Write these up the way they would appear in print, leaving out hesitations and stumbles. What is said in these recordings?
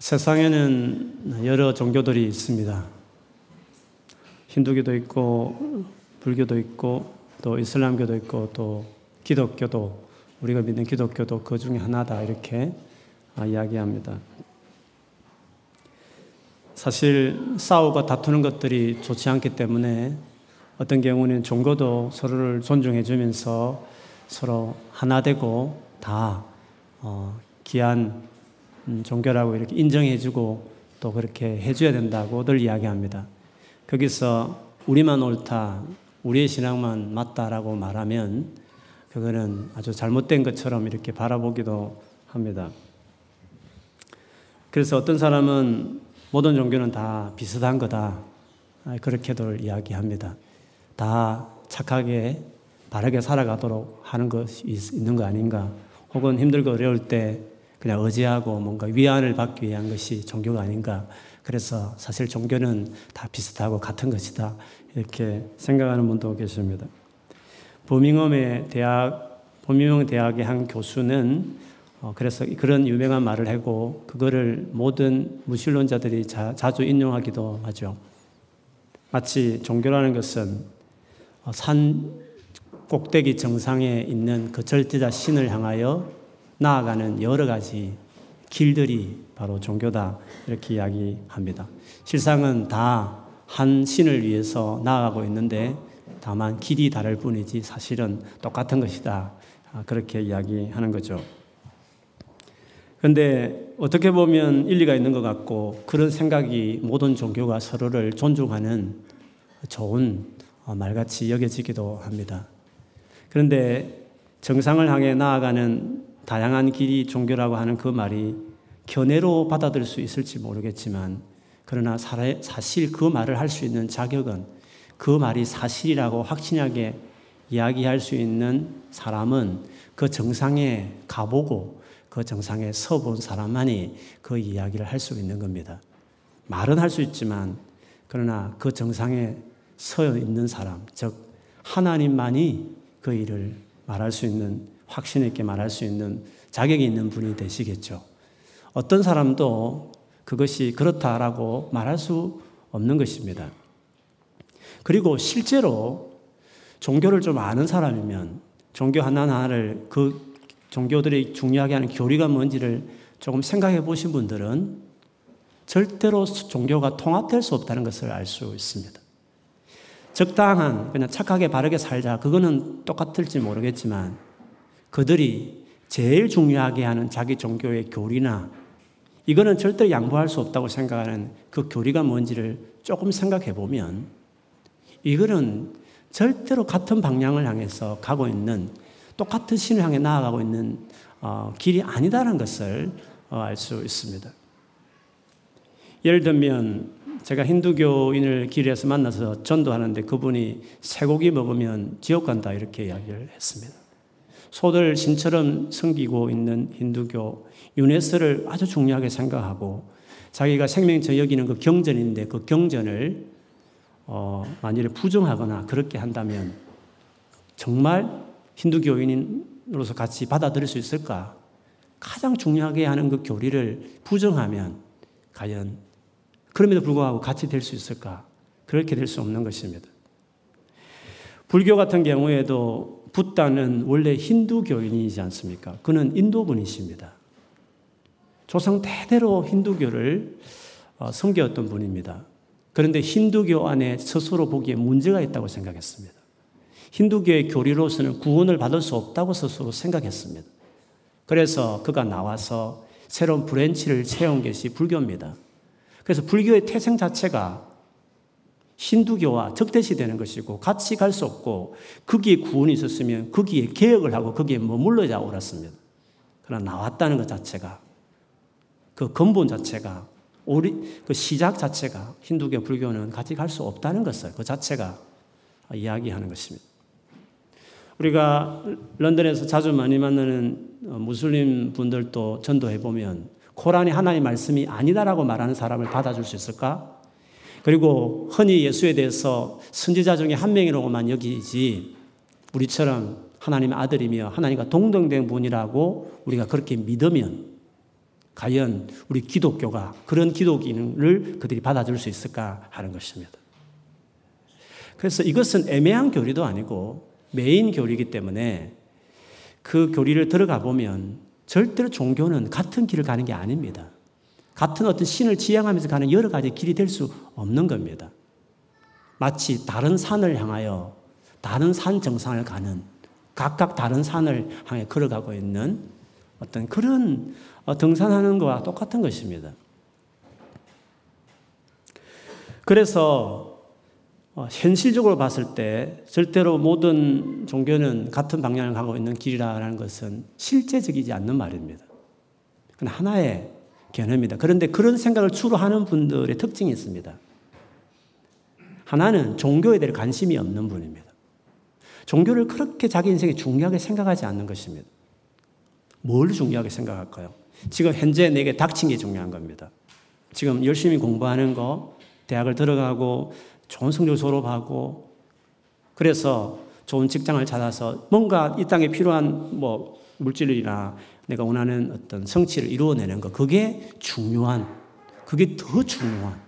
세상에는 여러 종교들이 있습니다. 힌두교도 있고 불교도 있고 또 이슬람교도 있고 또 기독교도, 우리가 믿는 기독교도 그 중에 하나다, 이렇게 이야기합니다. 사실 싸우고 다투는 것들이 좋지 않기 때문에 어떤 경우는 종교도 서로를 존중해 주면서 서로 하나 되고 다 귀한 종교라고 이렇게 인정해 주고 또 그렇게 해줘야 된다고들 이야기합니다. 거기서 우리만 옳다, 우리의 신앙만 맞다라고 말하면 그거는 아주 잘못된 것처럼 이렇게 바라보기도 합니다. 그래서 어떤 사람은 모든 종교는 다 비슷한 거다, 그렇게들 이야기합니다. 다 착하게 바르게 살아가도록 하는 것이 있는 거 아닌가, 혹은 힘들고 어려울 때 그냥 의지하고 뭔가 위안을 받기 위한 것이 종교가 아닌가, 그래서 사실 종교는 다 비슷하고 같은 것이다, 이렇게 생각하는 분도 계십니다. 버밍엄 대학의 한 교수는 그래서 그런 유명한 말을 하고 그거를 모든 무신론자들이 자주 인용하기도 하죠. 마치 종교라는 것은 산 꼭대기 정상에 있는 그 절대자 신을 향하여 나아가는 여러 가지 길들이 바로 종교다, 이렇게 이야기합니다. 실상은 다 한 신을 위해서 나아가고 있는데 다만 길이 다를 뿐이지 사실은 똑같은 것이다, 그렇게 이야기하는 거죠. 그런데 어떻게 보면 일리가 있는 것 같고 그런 생각이 모든 종교가 서로를 존중하는 좋은 말같이 여겨지기도 합니다. 그런데 정상을 향해 나아가는 다양한 길이 종교라고 하는 그 말이 견해로 받아들일 수 있을지 모르겠지만, 그러나 사실 그 말을 할 수 있는 자격은, 그 말이 사실이라고 확신하게 이야기할 수 있는 사람은 그 정상에 가보고 그 정상에 서본 사람만이 그 이야기를 할 수 있는 겁니다. 말은 할 수 있지만 그러나 그 정상에 서 있는 사람, 즉 하나님만이 그 일을 말할 수 있는, 확신 있게 말할 수 있는 자격이 있는 분이 되시겠죠. 어떤 사람도 그것이 그렇다라고 말할 수 없는 것입니다. 그리고 실제로 종교를 좀 아는 사람이면 종교 하나하나를, 그 종교들이 중요하게 하는 교리가 뭔지를 조금 생각해 보신 분들은 절대로 종교가 통합될 수 없다는 것을 알 수 있습니다. 적당한, 그냥 착하게 바르게 살자, 그거는 똑같을지 모르겠지만 그들이 제일 중요하게 하는 자기 종교의 교리나 이거는 절대 양보할 수 없다고 생각하는 그 교리가 뭔지를 조금 생각해 보면 이거는 절대로 같은 방향을 향해서 가고 있는, 똑같은 신을 향해 나아가고 있는 길이 아니다라는 것을 알 수 있습니다. 예를 들면 제가 힌두교인을 길에서 만나서 전도하는데 그분이 쇠고기 먹으면 지옥 간다, 이렇게 이야기를 했습니다. 소들 신처럼 섬기고 있는 힌두교, 유네스를 아주 중요하게 생각하고 자기가 생명처 여기는 그 경전인데 그 경전을 만일에 부정하거나 그렇게 한다면 정말 힌두교인으로서 같이 받아들일 수 있을까? 가장 중요하게 하는 그 교리를 부정하면 과연 그럼에도 불구하고 같이 될 수 있을까? 그렇게 될 수 없는 것입니다. 불교 같은 경우에도 붓다는 원래 힌두교인이지 않습니까? 그는 인도분이십니다. 조상 대대로 힌두교를 섬겼던 분입니다. 그런데 힌두교 안에 스스로 보기에 문제가 있다고 생각했습니다. 힌두교의 교리로서는 구원을 받을 수 없다고 스스로 생각했습니다. 그래서 그가 나와서 새로운 브랜치를 채운 것이 불교입니다. 그래서 불교의 태생 자체가 힌두교와 적대시 되는 것이고 같이 갈 수 없고, 거기에 구원이 있었으면 거기에 개혁을 하고 거기에 머물러야 옳았습니다. 그러나 나왔다는 것 자체가, 그 근본 자체가, 그 시작 자체가 힌두교 불교는 같이 갈 수 없다는 것을 그 자체가 이야기하는 것입니다. 우리가 런던에서 자주 많이 만나는 무슬림 분들도 전도해보면 코란이 하나님의 말씀이 아니다라고 말하는 사람을 받아줄 수 있을까? 그리고 흔히 예수에 대해서 선지자 중에 한 명이라고만 여기지 우리처럼 하나님의 아들이며 하나님과 동등된 분이라고 우리가 그렇게 믿으면 과연 우리 기독교가 그런 기독인을 그들이 받아줄 수 있을까 하는 것입니다. 그래서 이것은 애매한 교리도 아니고 메인 교리이기 때문에 그 교리를 들어가 보면 절대로 종교는 같은 길을 가는 게 아닙니다. 같은 어떤 신을 지향하면서 가는 여러 가지 길이 될 수 없는 겁니다. 마치 다른 산을 향하여 다른 산 정상을 가는 각각 다른 산을 향해 걸어가고 있는 어떤 그런 등산하는 것과 똑같은 것입니다. 그래서 현실적으로 봤을 때 절대로 모든 종교는 같은 방향을 가고 있는 길이라는 것은 실제적이지 않는 말입니다. 그건 하나의 개념이다. 그런데 그런 생각을 주로 하는 분들의 특징이 있습니다. 하나는 종교에 대해 관심이 없는 분입니다. 종교를 그렇게 자기 인생에 중요하게 생각하지 않는 것입니다. 뭘 중요하게 생각할까요? 지금 현재 내게 닥친 게 중요한 겁니다. 지금 열심히 공부하는 거, 대학을 들어가고 좋은 성적을 졸업하고 그래서 좋은 직장을 찾아서 뭔가 이 땅에 필요한 물질이나 내가 원하는 어떤 성취를 이루어내는 거, 그게 중요한, 그게 더 중요한,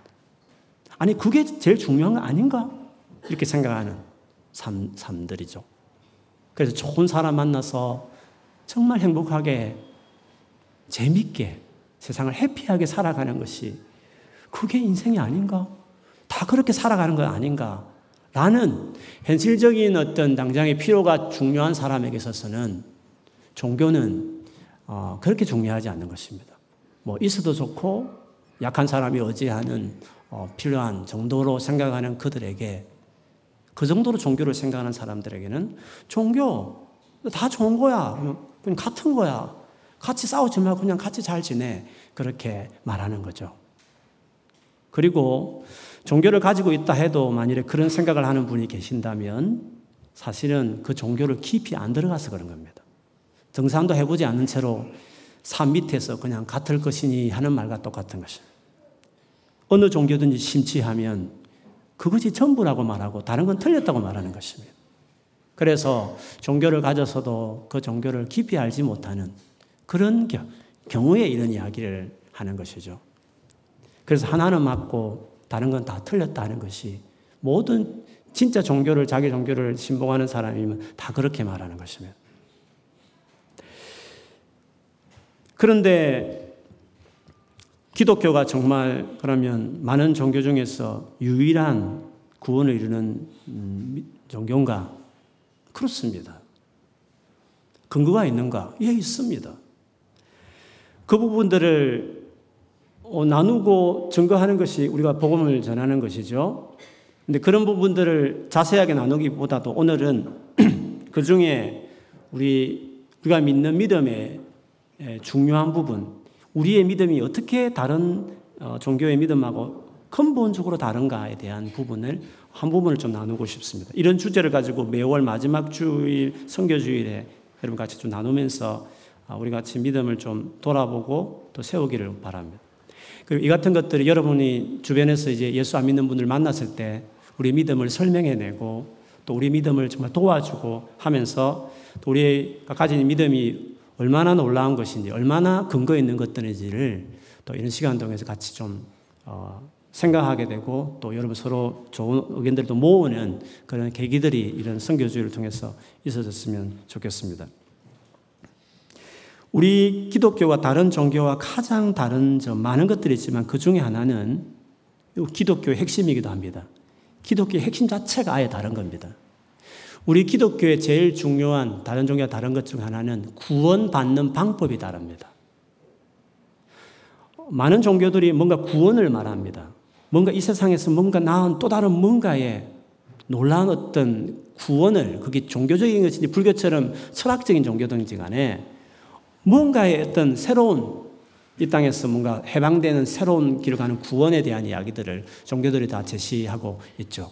아니 그게 제일 중요한 거 아닌가? 이렇게 생각하는 삶들이죠. 그래서 좋은 사람 만나서 정말 행복하게, 재밌게, 세상을 해피하게 살아가는 것이 그게 인생이 아닌가? 다 그렇게 살아가는 건 아닌가? 라는 현실적인 어떤 당장의 필요가 중요한 사람에게 있어서는 종교는 그렇게 중요하지 않는 것입니다. 있어도 좋고 약한 사람이 의지하는 필요한 정도로 생각하는 그들에게, 그 정도로 종교를 생각하는 사람들에게는 종교 다 좋은 거야, 그냥 같은 거야, 같이 싸우지 말고 그냥 같이 잘 지내, 그렇게 말하는 거죠. 그리고 종교를 가지고 있다 해도 만일에 그런 생각을 하는 분이 계신다면 사실은 그 종교를 깊이 안 들어가서 그런 겁니다. 등산도 해보지 않은 채로 산 밑에서 그냥 같을 것이니 하는 말과 똑같은 것입니다. 어느 종교든지 심취하면 그것이 전부라고 말하고 다른 건 틀렸다고 말하는 것입니다. 그래서 종교를 가져서도 그 종교를 깊이 알지 못하는 그런 경우에 이런 이야기를 하는 것이죠. 그래서 하나는 맞고 다른 건 다 틀렸다는 것이 모든 진짜 종교를, 자기 종교를 신봉하는 사람이면 다 그렇게 말하는 것입니다. 그런데 기독교가 정말 그러면 많은 종교 중에서 유일한 구원을 이루는 종교인가? 그렇습니다. 근거가 있는가? 예, 있습니다. 그 부분들을 나누고 증거하는 것이 우리가 복음을 전하는 것이죠. 그런데 그런 부분들을 자세하게 나누기보다도 오늘은 그중에 우리가 믿는 믿음의 중요한 부분, 우리의 믿음이 어떻게 다른 종교의 믿음하고 근본적으로 다른가에 대한 부분을 한 부분을 좀 나누고 싶습니다. 이런 주제를 가지고 매월 마지막 주일 선교주일에 여러분 같이 좀 나누면서 우리 같이 믿음을 좀 돌아보고 또 세우기를 바랍니다. 그리고 이 같은 것들이 여러분이 주변에서 이제 예수 안 믿는 분들 만났을 때 우리 믿음을 설명해내고 또 우리 믿음을 정말 도와주고 하면서 또 우리가 가진 믿음이 얼마나 놀라운 것인지, 얼마나 근거 있는 것들인지를 또 이런 시간 동안에서 같이 좀 생각하게 되고 또 여러분 서로 좋은 의견들도 모으는 그런 계기들이 이런 선교주의를 통해서 있어졌으면 좋겠습니다. 우리 기독교와 다른 종교와 가장 다른 점, 많은 것들이 있지만 그 중에 하나는 기독교의 핵심이기도 합니다. 기독교의 핵심 자체가 아예 다른 겁니다. 우리 기독교의 제일 중요한 다른 종교와 다른 것 중 하나는 구원받는 방법이 다릅니다. 많은 종교들이 뭔가 구원을 말합니다. 뭔가 이 세상에서 뭔가 나은 또 다른 뭔가의 놀라운 어떤 구원을, 그게 종교적인 것인지 불교처럼 철학적인 종교든지 간에 뭔가의 어떤 새로운, 이 땅에서 뭔가 해방되는 새로운 길을 가는 구원에 대한 이야기들을 종교들이 다 제시하고 있죠.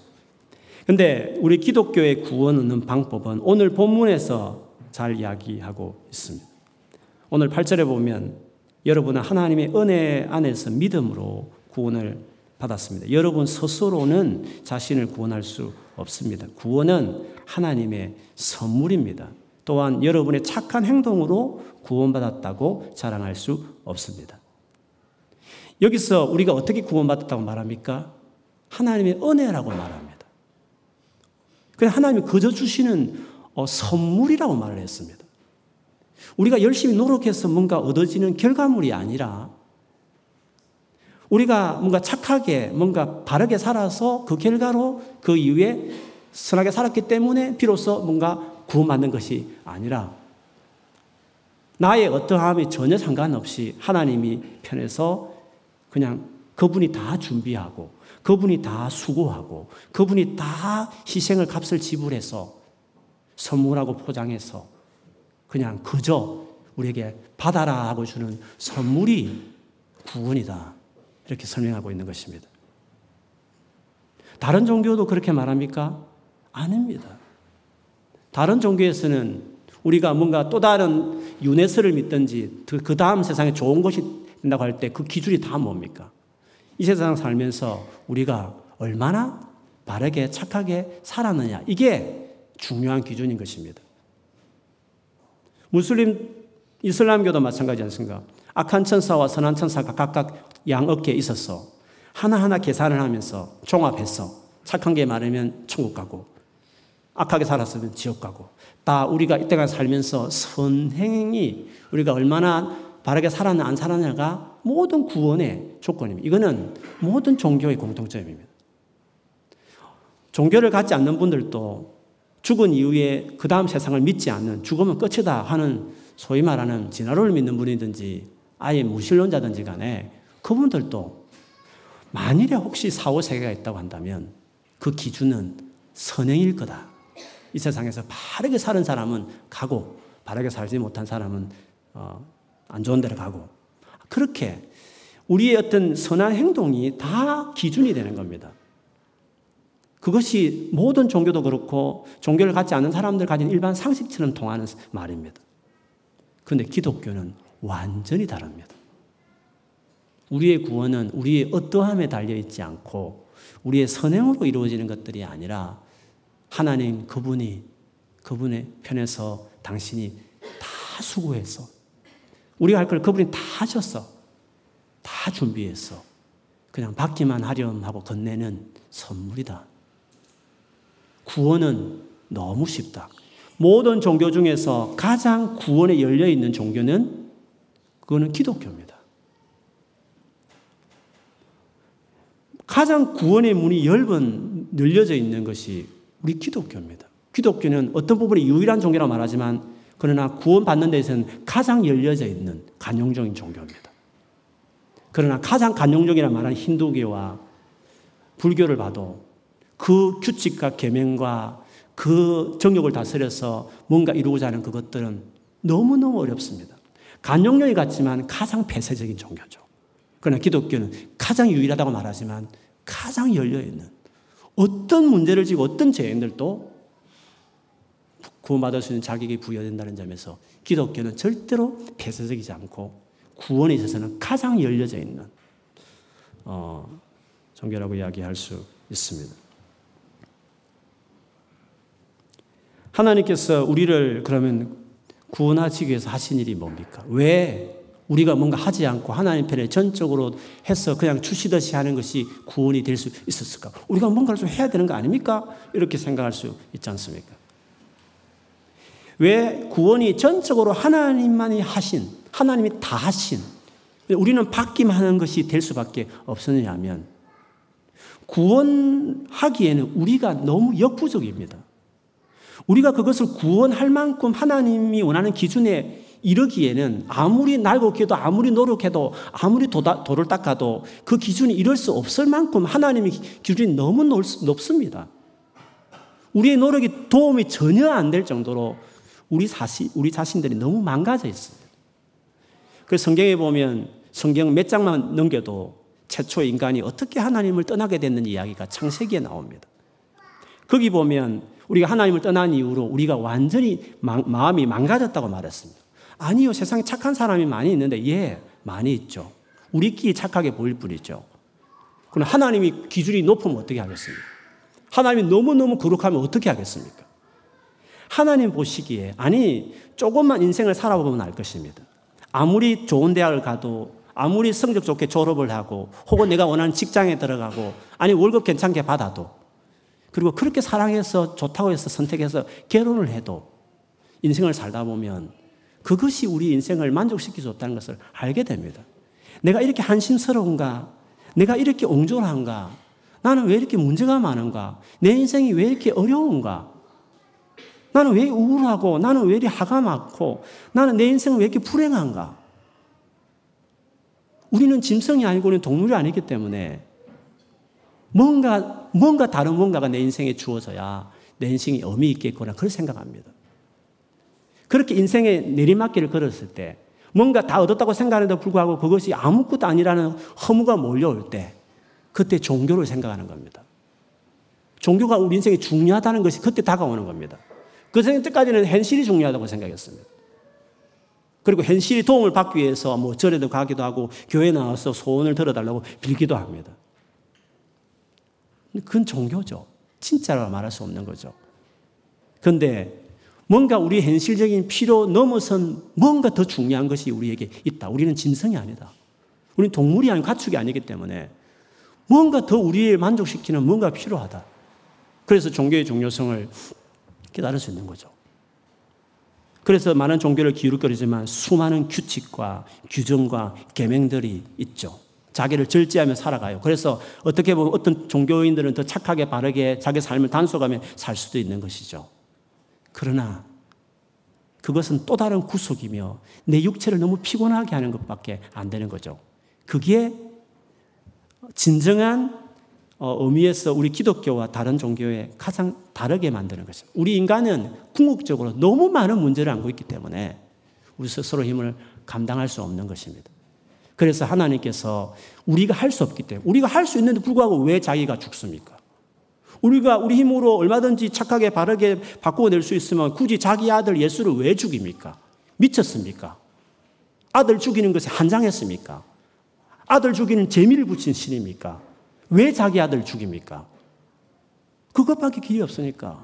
그런데 우리 기독교의 구원 얻는 방법은 오늘 본문에서 잘 이야기하고 있습니다. 오늘 8절에 보면 여러분은 하나님의 은혜 안에서 믿음으로 구원을 받았습니다. 여러분 스스로는 자신을 구원할 수 없습니다. 구원은 하나님의 선물입니다. 또한 여러분의 착한 행동으로 구원받았다고 자랑할 수 없습니다. 여기서 우리가 어떻게 구원받았다고 말합니까? 하나님의 은혜라고 말합니다. 그래서 하나님이 거저 주시는 선물이라고 말을 했습니다. 우리가 열심히 노력해서 뭔가 얻어지는 결과물이 아니라 우리가 뭔가 착하게 뭔가 바르게 살아서 그 결과로 그 이후에 선하게 살았기 때문에 비로소 뭔가 구원받는 것이 아니라 나의 어떠함이 전혀 상관없이 하나님이 편해서 그냥 그분이 다 준비하고 그분이 다 수고하고 그분이 다 희생을 값을 지불해서 선물하고 포장해서 그냥 그저 우리에게 받아라 하고 주는 선물이 구원이다. 이렇게 설명하고 있는 것입니다. 다른 종교도 그렇게 말합니까? 아닙니다. 다른 종교에서는 우리가 뭔가 또 다른 유네스를 믿든지 그 다음 세상에 좋은 것이 된다고 할 때 그 기준이 다 뭡니까? 이 세상 살면서 우리가 얼마나 바르게 착하게 살았느냐. 이게 중요한 기준인 것입니다. 무슬림, 이슬람교도 마찬가지 않습니까? 악한 천사와 선한 천사가 각각 양 어깨에 있어서 하나하나 계산을 하면서 종합해서 착한 게 많으면 천국 가고 악하게 살았으면 지옥 가고 다 우리가 이때까지 살면서 선행이 우리가 얼마나 바르게 살았냐 안 살았냐가 모든 구원의 조건입니다. 이거는 모든 종교의 공통점입니다. 종교를 갖지 않는 분들도 죽은 이후에 그 다음 세상을 믿지 않는 죽으면 끝이다 하는 소위 말하는 진화론을 믿는 분이든지 아예 무신론자든지 간에 그분들도 만일에 혹시 사후세계가 있다고 한다면 그 기준은 선행일 거다. 이 세상에서 바르게 사는 사람은 가고 바르게 살지 못한 사람은 안 좋은 데로 가고 그렇게 우리의 어떤 선한 행동이 다 기준이 되는 겁니다. 그것이 모든 종교도 그렇고 종교를 갖지 않은 사람들 가진 일반 상식처럼 통하는 말입니다. 그런데 기독교는 완전히 다릅니다. 우리의 구원은 우리의 어떠함에 달려있지 않고 우리의 선행으로 이루어지는 것들이 아니라 하나님 그분의 편에서 당신이 다 수고해서 우리가 할 걸 그분이 다 하셨어. 다 준비해서 그냥 받기만 하렴 하고 건네는 선물이다. 구원은 너무 쉽다. 모든 종교 중에서 가장 구원에 열려있는 종교는 그거는 기독교입니다. 가장 구원의 문이 열려져 있는 것이 우리 기독교입니다. 기독교는 어떤 부분이 유일한 종교라고 말하지만 그러나 구원받는 데에서는 가장 열려져 있는 관용적인 종교입니다. 그러나 가장 관용적이라고 말하는 힌두교와 불교를 봐도 그 규칙과 계명과 그 정욕을 다스려서 뭔가 이루고자 하는 그것들은 너무너무 어렵습니다. 관용력이 같지만 가장 폐쇄적인 종교죠. 그러나 기독교는 가장 유일하다고 말하지만 가장 열려있는 어떤 문제를 지고 어떤 죄인들도 구원받을 수 있는 자격이 부여된다는 점에서 기독교는 절대로 폐쇄적이지 않고 구원에 있어서는 가장 열려져 있는 종교라고 이야기할 수 있습니다. 하나님께서 우리를 그러면 구원하시기 위해서 하신 일이 뭡니까? 왜 우리가 뭔가 하지 않고 하나님 편에 전적으로 해서 그냥 주시듯이 하는 것이 구원이 될 수 있었을까? 우리가 뭔가를 좀 해야 되는 거 아닙니까? 이렇게 생각할 수 있지 않습니까? 왜 구원이 전적으로 하나님만이 하신, 하나님이 다 하신, 우리는 받기만 하는 것이 될 수밖에 없었느냐 하면 구원하기에는 우리가 너무 역부족입니다. 우리가 그것을 구원할 만큼 하나님이 원하는 기준에 이르기에는 아무리 날고 기도 아무리 노력해도 아무리 도를 닦아도 그 기준이 이럴 수 없을 만큼 하나님의 기준이 너무 높습니다. 우리의 노력이 도움이 전혀 안 될 정도로 우리 자신들이 너무 망가져 있습니다. 그래서 성경에 보면 성경 몇 장만 넘겨도 최초 인간이 어떻게 하나님을 떠나게 됐는지 이야기가 창세기에 나옵니다. 거기 보면 우리가 하나님을 떠난 이후로 우리가 완전히 마음이 망가졌다고 말했습니다. 아니요. 세상에 착한 사람이 많이 있는데 많이 있죠. 우리끼리 착하게 보일 뿐이죠. 그럼 하나님이 기준이 높으면 어떻게 하겠습니까? 하나님이 너무너무 거룩하면 어떻게 하겠습니까? 하나님 보시기에 조금만 인생을 살아보면 알 것입니다. 아무리 좋은 대학을 가도 아무리 성적 좋게 졸업을 하고 혹은 내가 원하는 직장에 들어가고 아니 월급 괜찮게 받아도 그리고 그렇게 사랑해서 좋다고 해서 선택해서 결혼을 해도 인생을 살다 보면 그것이 우리 인생을 만족시켜줬다는 것을 알게 됩니다. 내가 이렇게 한심스러운가? 내가 이렇게 옹졸한가? 나는 왜 이렇게 문제가 많은가? 내 인생이 왜 이렇게 어려운가? 나는 왜 우울하고 나는 왜 이렇게 화가 많고 나는 내 인생은 왜 이렇게 불행한가? 우리는 짐승이 아니고는 동물이 아니기 때문에 뭔가 다른 뭔가가 내 인생에 주어져야 내 인생이 의미 있겠구나 그걸 생각합니다. 그렇게 인생의 내리막길을 걸었을 때 뭔가 다 얻었다고 생각하는데도 불구하고 그것이 아무것도 아니라는 허무가 몰려올 때 그때 종교를 생각하는 겁니다. 종교가 우리 인생에 중요하다는 것이 그때 다가오는 겁니다. 그때까지는 현실이 중요하다고 생각했습니다. 그리고 현실이 도움을 받기 위해서 뭐 절에도 가기도 하고 교회에 나와서 소원을 들어달라고 빌기도 합니다. 그건 종교죠. 진짜라고 말할 수 없는 거죠. 그런데 뭔가 우리 현실적인 필요 넘어선 뭔가 더 중요한 것이 우리에게 있다. 우리는 짐승이 아니다. 우리는 동물이 아니고 가축이 아니기 때문에 뭔가 더 우리를 만족시키는 뭔가 필요하다. 그래서 종교의 중요성을 깨달을 수 있는 거죠. 그래서 많은 종교를 기울거리지만 수많은 규칙과 규정과 계명들이 있죠. 자기를 절제하며 살아가요. 그래서 어떻게 보면 어떤 종교인들은 더 착하게 바르게 자기 삶을 단속하며 살 수도 있는 것이죠. 그러나 그것은 또 다른 구속이며 내 육체를 너무 피곤하게 하는 것밖에 안 되는 거죠. 그게 진정한 의미에서 우리 기독교와 다른 종교에 가장 다르게 만드는 것이죠. 우리 인간은 궁극적으로 너무 많은 문제를 안고 있기 때문에 우리 스스로 힘을 감당할 수 없는 것입니다. 그래서 하나님께서 우리가 할 수 없기 때문에 우리가 할 수 있는데 불구하고 왜 자기가 죽습니까? 우리가 우리 힘으로 얼마든지 착하게 바르게 바꾸어낼 수 있으면 굳이 자기 아들 예수를 왜 죽입니까? 미쳤습니까? 아들 죽이는 것에 한장했습니까? 아들 죽이는 재미를 붙인 신입니까? 왜 자기 아들 죽입니까? 그것밖에 길이 없으니까.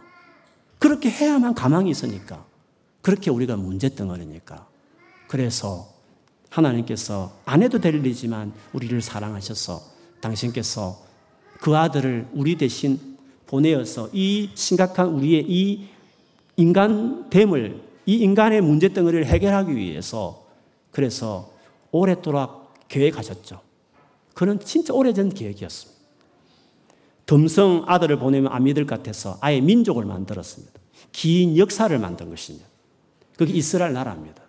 그렇게 해야만 가망이 있으니까. 그렇게 우리가 문제덩어리니까. 그래서 하나님께서 안 해도 될 일이지만 우리를 사랑하셔서 당신께서 그 아들을 우리 대신 보내어서 이 심각한 우리의 이 인간됨을, 이 인간의 문제덩어리를 해결하기 위해서 그래서 오랫도록 계획하셨죠. 그건 진짜 오래전 계획이었습니다. 덤성 아들을 보내면 안 믿을 것 같아서 아예 민족을 만들었습니다. 긴 역사를 만든 것입니다. 그게 이스라엘 나라입니다.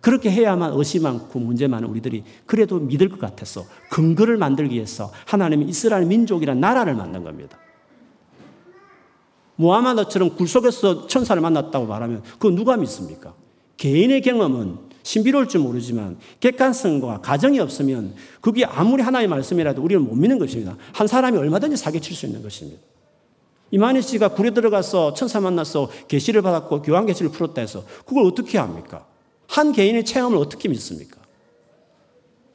그렇게 해야만 의심 많고 문제 많은 우리들이 그래도 믿을 것 같아서 근거를 만들기 위해서 하나님이 이스라엘 민족이라는 나라를 만든 겁니다. 무하마드처럼 굴 속에서 천사를 만났다고 말하면 그거 누가 믿습니까? 개인의 경험은 신비로울지 모르지만 객관성과 가정이 없으면 그게 아무리 하나의 말씀이라도 우리는 못 믿는 것입니다. 한 사람이 얼마든지 사기칠 수 있는 것입니다. 이만희 씨가 굴에 들어가서 천사 만나서 계시를 받았고 교황 계시를 풀었다 해서 그걸 어떻게 합니까? 한 개인의 체험을 어떻게 믿습니까?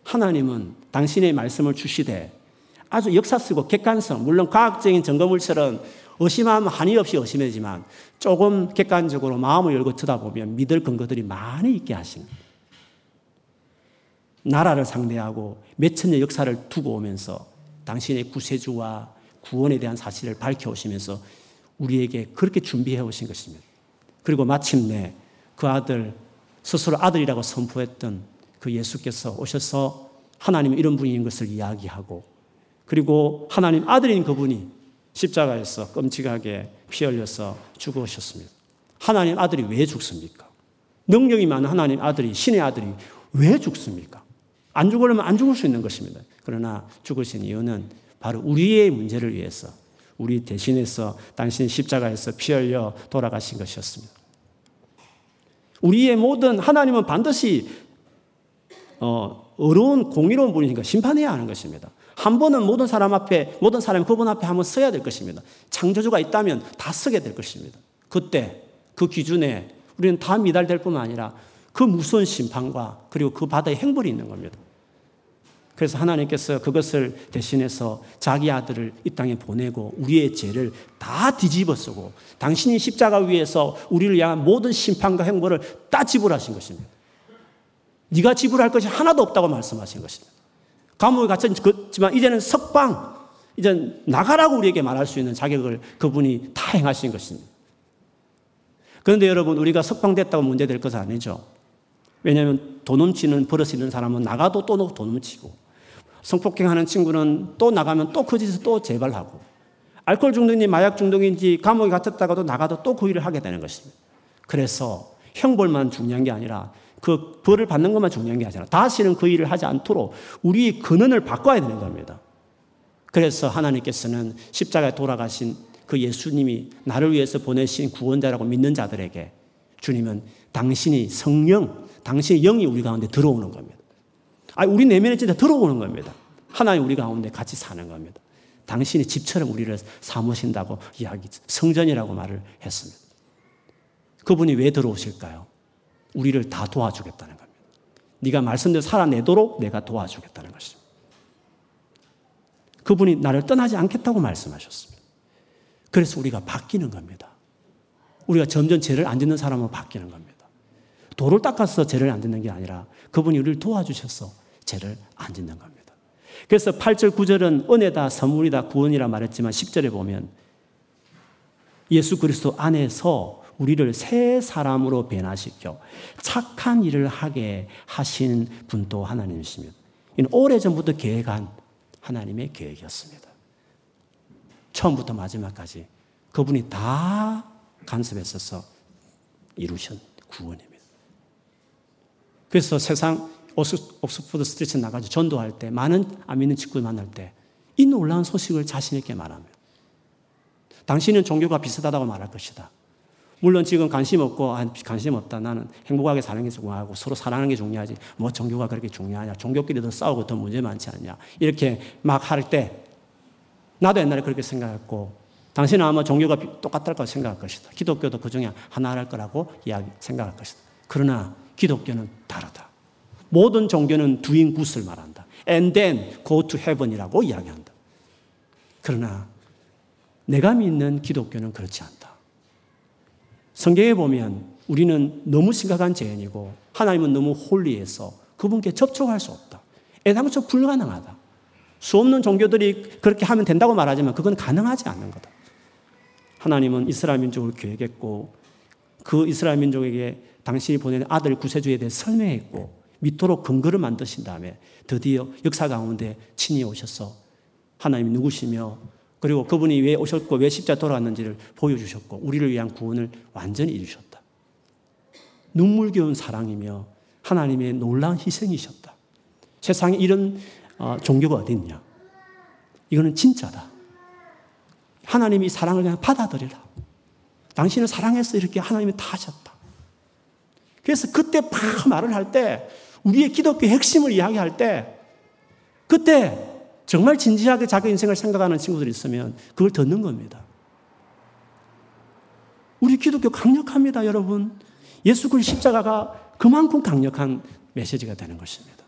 하나님은 당신의 말씀을 주시되 아주 역사 쓰고 객관성, 물론 과학적인 증거물처럼 의심하면 한이 없이 의심하지만 조금 객관적으로 마음을 열고 쳐다보면 믿을 근거들이 많이 있게 하시는 나라를 상대하고 몇천 년 역사를 두고 오면서 당신의 구세주와 구원에 대한 사실을 밝혀오시면서 우리에게 그렇게 준비해 오신 것입니다. 그리고 마침내 그 아들 스스로 아들이라고 선포했던 그 예수께서 오셔서 하나님 이런 분인 것을 이야기하고 그리고 하나님 아들인 그분이 십자가에서 끔찍하게 피 흘려서 죽으셨습니다. 하나님 아들이 왜 죽습니까? 능력이 많은 하나님 아들이 신의 아들이 왜 죽습니까? 안 죽으려면 안 죽을 수 있는 것입니다. 그러나 죽으신 이유는 바로 우리의 문제를 위해서 우리 대신해서 당신 십자가에서 피 흘려 돌아가신 것이었습니다. 우리의 모든 하나님은 반드시 어려운 공의로운 분이니까 심판해야 하는 것입니다. 한 번은 모든 사람 앞에 모든 사람이 그분 앞에 한번 서야 될 것입니다. 창조주가 있다면 다 서게 될 것입니다. 그때 그 기준에 우리는 다 미달될 뿐만 아니라 그 무서운 심판과 그리고 그 바다의 행벌이 있는 겁니다. 그래서 하나님께서 그것을 대신해서 자기 아들을 이 땅에 보내고 우리의 죄를 다 뒤집어 쓰고 당신이 십자가 위에서 우리를 향한 모든 심판과 행벌을 다 지불하신 것입니다. 네가 지불할 것이 하나도 없다고 말씀하신 것입니다. 감옥에 갇혔지만 이제는 석방, 이제는 나가라고 우리에게 말할 수 있는 자격을 그분이 다 행하신 것입니다. 그런데 여러분, 우리가 석방됐다고 문제될 것은 아니죠. 왜냐하면 돈 훔치는 버릇이 있는 사람은 나가도 또 돈 훔치고, 성폭행하는 친구는 또 나가면 또 그 짓을 또 재발하고, 알코올 중독인지 마약 중독인지 감옥에 갇혔다가도 나가도 또 그 일을 하게 되는 것입니다. 그래서 형벌만 중요한 게 아니라 그 벌을 받는 것만 중요한 게 아니라 다시는 그 일을 하지 않도록 우리의 근원을 바꿔야 되는 겁니다. 그래서 하나님께서는 십자가에 돌아가신 그 예수님이 나를 위해서 보내신 구원자라고 믿는 자들에게 주님은 당신이 성령, 당신의 영이 우리 가운데 들어오는 겁니다. 아니, 우리 내면에 진짜 들어오는 겁니다. 하나님 우리 가운데 같이 사는 겁니다. 당신이 집처럼 우리를 삼으신다고 이야기, 성전이라고 말을 했습니다. 그분이 왜 들어오실까요? 우리를 다 도와주겠다는 겁니다. 네가 말씀대로 살아내도록 내가 도와주겠다는 것입니다. 그분이 나를 떠나지 않겠다고 말씀하셨습니다. 그래서 우리가 바뀌는 겁니다. 우리가 점점 죄를 안 짓는 사람은 바뀌는 겁니다. 도를 닦아서 죄를 안 짓는 게 아니라 그분이 우리를 도와주셔서 죄를 안 짓는 겁니다. 그래서 8절, 9절은 은혜다, 선물이다, 구원이라 말했지만 10절에 보면 예수 그리스도 안에서 우리를 새 사람으로 변화시켜 착한 일을 하게 하신 분도 하나님이십니다. 이는 오래전부터 계획한 하나님의 계획이었습니다. 처음부터 마지막까지 그분이 다 간섭했어서 이루신 구원입니다. 그래서 세상 옥스퍼드 스트리트에 나가서 전도할 때, 많은 안 믿는 친구를 만날 때 이 놀라운 소식을 자신 있게 말합니다. 당신은 종교가 비슷하다고 말할 것이다. 물론 지금 관심 없고, 아, 관심 없다, 나는 행복하게 사는 게 중요하고 서로 사랑하는 게 중요하지 뭐 종교가 그렇게 중요하냐, 종교끼리 더 싸우고 더 문제 많지 않냐, 이렇게 막 할 때 나도 옛날에 그렇게 생각했고 당신은 아마 종교가 똑같을 거라고 생각할 것이다. 기독교도 그 중에 하나일 거라고 생각할 것이다. 그러나 기독교는 다르다. 모든 종교는 doing good을 말한다. And then go to heaven이라고 이야기한다. 그러나 내가 믿는 기독교는 그렇지 않다. 성경에 보면 우리는 너무 심각한 죄인이고 하나님은 너무 홀리해서 그분께 접촉할 수 없다. 애당초 불가능하다. 수없는 종교들이 그렇게 하면 된다고 말하지만 그건 가능하지 않는 거다. 하나님은 이스라엘 민족을 계획했고 그 이스라엘 민족에게 당신이 보내는 아들 구세주에 대해 설명했고 믿도록 근거를 만드신 다음에 드디어 역사 가운데 친히 오셔서 하나님이 누구시며 그리고 그분이 왜 오셨고 왜 십자가 돌아왔는지를 보여주셨고 우리를 위한 구원을 완전히 이루셨다. 눈물겨운 사랑이며 하나님의 놀라운 희생이셨다. 세상에 이런 종교가 어디 있냐. 이거는 진짜다. 하나님이 사랑을 그냥 받아들이라. 당신을 사랑해서 이렇게 하나님이 다 하셨다. 그래서 그때 막 말을 할 때 우리의 기독교의 핵심을 이야기할 때 그때 정말 진지하게 자기 인생을 생각하는 친구들이 있으면 그걸 듣는 겁니다. 우리 기독교 강력합니다, 여러분. 예수 그리스도 십자가가 그만큼 강력한 메시지가 되는 것입니다.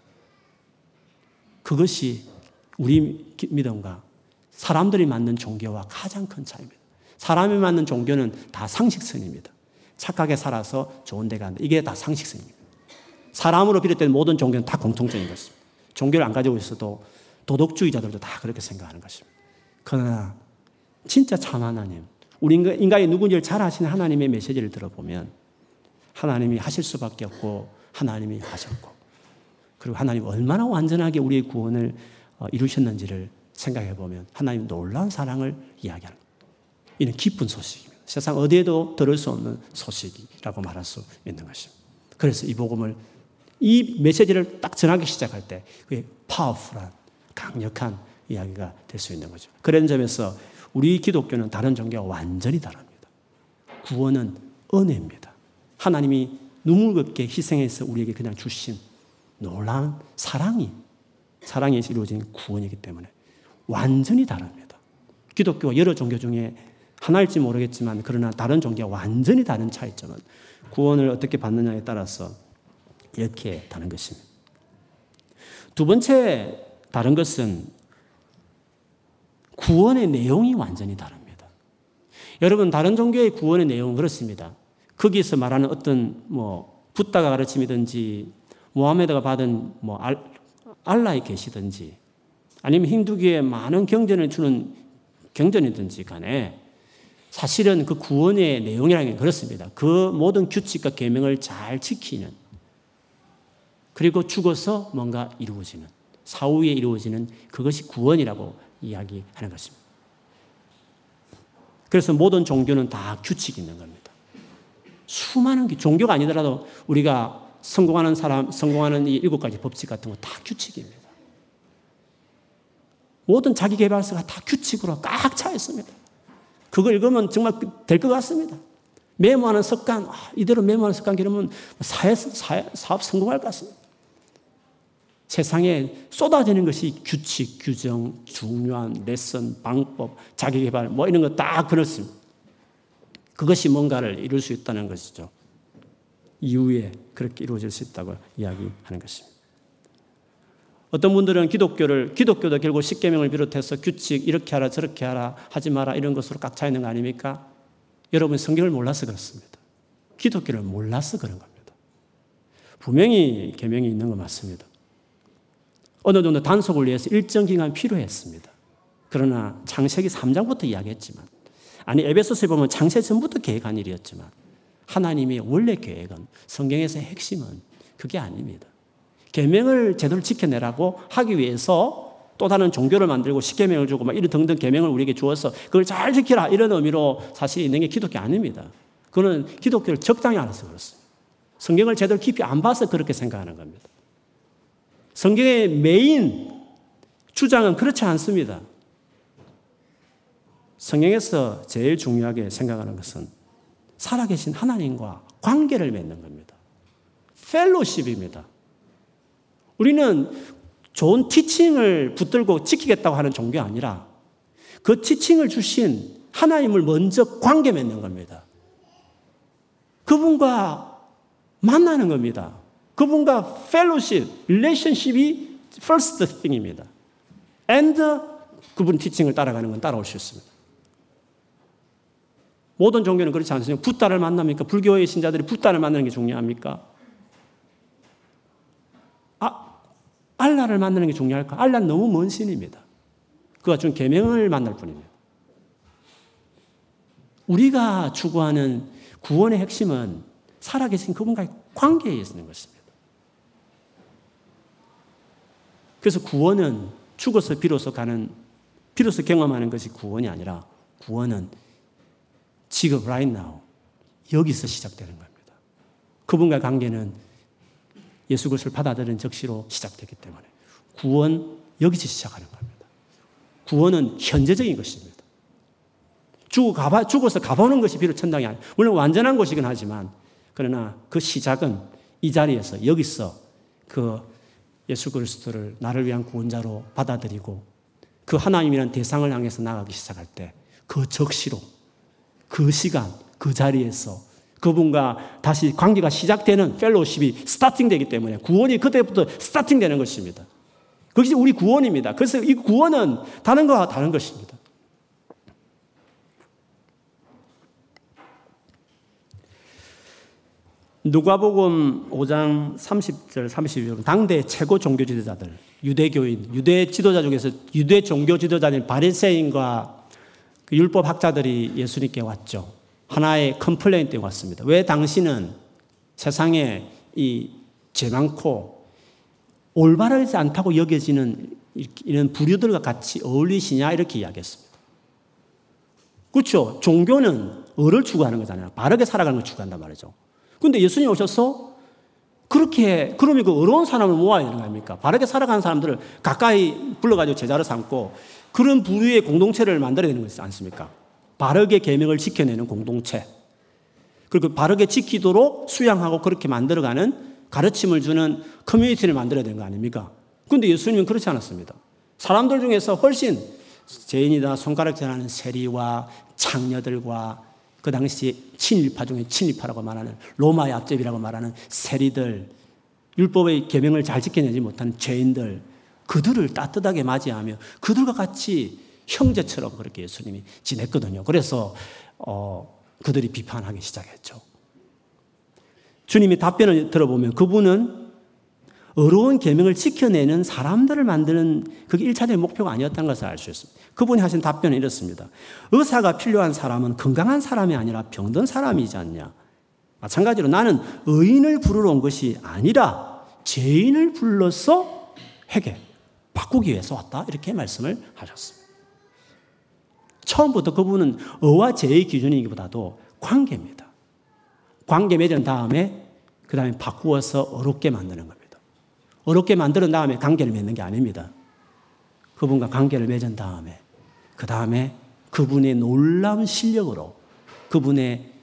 그것이 우리 믿음과 사람들이 만든 종교와 가장 큰 차이입니다. 사람이 만든 종교는 다 상식선입니다. 착하게 살아서 좋은 데 간다. 이게 다 상식성입니다. 사람으로 비롯된 모든 종교는 다 공통적인 것입니다. 종교를 안 가지고 있어도 도덕주의자들도 다 그렇게 생각하는 것입니다. 그러나 진짜 참 하나님, 우리 인간이 누군지를 잘 아시는 하나님의 메시지를 들어보면 하나님이 하실 수밖에 없고 하나님이 하셨고 그리고 하나님 얼마나 완전하게 우리의 구원을 이루셨는지를 생각해보면 하나님 놀라운 사랑을 이야기하는 것. 이는 기쁜 소식입니다. 세상 어디에도 들을 수 없는 소식이라고 말할 수 있는 것입니다. 그래서 이 복음을, 이 메시지를 딱 전하기 시작할 때 그게 파워풀한, 강력한 이야기가 될 수 있는 거죠. 그런 점에서 우리 기독교는 다른 종교와 완전히 다릅니다. 구원은 은혜입니다. 하나님이 눈물겹게 희생해서 우리에게 그냥 주신 놀라운 사랑이 이루어진 구원이기 때문에 완전히 다릅니다. 기독교와 여러 종교 중에 하나일지 모르겠지만 그러나 다른 종교와 완전히 다른 차이점은 구원을 어떻게 받느냐에 따라서 이렇게 다른 것입니다. 두 번째 다른 것은 구원의 내용이 완전히 다릅니다. 여러분, 다른 종교의 구원의 내용은 그렇습니다. 거기에서 말하는 어떤 뭐 붓다가 가르침이든지 모하메드가 받은 뭐 알라에 계시든지 아니면 힌두교에 많은 경전을 주는 경전이든지 간에 사실은 그 구원의 내용이라는 게 그렇습니다. 그 모든 규칙과 계명을 잘 지키는 그리고 죽어서 뭔가 이루어지는 사후에 이루어지는 그것이 구원이라고 이야기하는 것입니다. 그래서 모든 종교는 다 규칙이 있는 겁니다. 수많은 종교가 아니더라도 우리가 성공하는 사람, 성공하는 이 7가지 법칙 같은 거 다 규칙입니다. 모든 자기계발서가 다 규칙으로 꽉 차 있습니다. 그걸 읽으면 정말 될 것 같습니다. 메모하는 습관, 이대로 메모하는 습관 기르면 사업 성공할 것 같습니다. 세상에 쏟아지는 것이 규칙, 규정, 중요한 레슨, 방법, 자기개발 뭐 이런 거 다 그렇습니다. 그것이 뭔가를 이룰 수 있다는 것이죠. 이후에 그렇게 이루어질 수 있다고 이야기하는 것입니다. 어떤 분들은 기독교도 결국 십계명을 비롯해서 규칙, 이렇게 하라, 저렇게 하라, 하지 마라 이런 것으로 꽉 차 있는 거 아닙니까? 여러분 성경을 몰라서 그렇습니다. 기독교를 몰라서 그런 겁니다. 분명히 계명이 있는 거 맞습니다. 어느 정도 단속을 위해서 일정 기간 필요했습니다. 그러나 창세기 3장부터 이야기했지만 에베소서에 보면 창세기 전부터 계획한 일이었지만 하나님의 원래 계획은 성경에서의 핵심은 그게 아닙니다. 계명을 제대로 지켜내라고 하기 위해서 또 다른 종교를 만들고 십계명을 주고 막 이런 등등 계명을 우리에게 주어서 그걸 잘 지키라 이런 의미로 사실 있는 게 기독교 아닙니다. 그거는 기독교를 적당히 알아서 그렇습니다. 성경을 제대로 깊이 안 봐서 그렇게 생각하는 겁니다. 성경의 메인 주장은 그렇지 않습니다. 성경에서 제일 중요하게 생각하는 것은 살아계신 하나님과 관계를 맺는 겁니다. 펠로십입니다. 우리는 좋은 티칭을 붙들고 지키겠다고 하는 종교가 아니라 그 티칭을 주신 하나님을 먼저 관계 맺는 겁니다. 그분과 만나는 겁니다. 그분과 펠로십, 릴레이션십이 first thing입니다. and 그분 티칭을 따라가는 건 따라올 수 있습니다. 모든 종교는 그렇지 않습니다. 붓다를 만납니까? 불교의 신자들이 붓다를 만나는 게 중요합니까? 알라를 만나는 게 중요할까? 알라는 너무 먼 신입니다. 그가 준 계명을 만날 뿐입니다. 우리가 추구하는 구원의 핵심은 살아계신 그분과의 관계에 있는 것입니다. 그래서 구원은 죽어서 비로소 경험하는 것이 구원이 아니라 구원은 지금 right now 여기서 시작되는 겁니다. 그분과의 관계는 예수 그리스도를 받아들이는 즉시로 시작되기 때문에 구원 여기서 시작하는 겁니다. 구원은 현재적인 것입니다. 죽어서 가보는 것이 비록 천당이 아니에요. 물론 완전한 것이긴 하지만 그러나 그 시작은 이 자리에서 여기서 그 예수 그리스도를 나를 위한 구원자로 받아들이고 그 하나님이라는 대상을 향해서 나가기 시작할 때 그 적시로 그 시간 그 자리에서 그분과 다시 관계가 시작되는 펠로십이 스타팅되기 때문에 구원이 그때부터 스타팅되는 것입니다. 그것이 우리 구원입니다. 그래서 이 구원은 다른 것과 다른 것입니다. 누가복음 5장 30절, 31절 당대 최고 종교 지도자들, 유대교인, 유대 지도자 중에서 유대 종교 지도자인 바리새인과 그 율법 학자들이 예수님께 왔죠. 하나의 컴플레인 때문에 왔습니다. 왜 당신은 세상에 이 죄 많고 올바르지 않다고 여겨지는 이런 부류들과 같이 어울리시냐 이렇게 이야기했습니다. 그렇죠? 종교는 의를 추구하는 거잖아요. 바르게 살아가는 걸 추구한단 말이죠. 근데 예수님 오셔서 그렇게, 그러면 그 어려운 사람을 모아야 되는 거 아닙니까? 바르게 살아가는 사람들을 가까이 불러가지고 제자로 삼고 그런 부류의 공동체를 만들어야 되는 거지 않습니까? 바르게 계명을 지켜내는 공동체. 그리고 바르게 지키도록 수양하고 그렇게 만들어가는 가르침을 주는 커뮤니티를 만들어야 되는 거 아닙니까? 근데 예수님은 그렇지 않았습니다. 사람들 중에서 훨씬 죄인이다 손가락질하는 세리와 창녀들과 그 당시 친일파 중에 친일파라고 말하는 로마의 앞제비라고 말하는 세리들, 율법의 계명을 잘 지켜내지 못하는 죄인들, 그들을 따뜻하게 맞이하며 그들과 같이 형제처럼 그렇게 예수님이 지냈거든요. 그래서 그들이 비판하기 시작했죠. 주님이 답변을 들어보면 그분은 어려운 계명을 지켜내는 사람들을 만드는 그게 1차적인 목표가 아니었다는 것을 알 수 있습니다. 그분이 하신 답변은 이렇습니다. 의사가 필요한 사람은 건강한 사람이 아니라 병든 사람이지 않냐. 마찬가지로 나는 의인을 부르러 온 것이 아니라 죄인을 불러서 회개, 바꾸기 위해서 왔다. 이렇게 말씀을 하셨습니다. 처음부터 그분은 의와 죄의 기준이기보다도 관계입니다. 관계 맺은 다음에 그 다음에 바꾸어서 어렵게 만드는 겁니다. 어렵게 만든 다음에 관계를 맺는 게 아닙니다. 그분과 관계를 맺은 다음에 그 다음에 그분의 놀라운 실력으로 그분의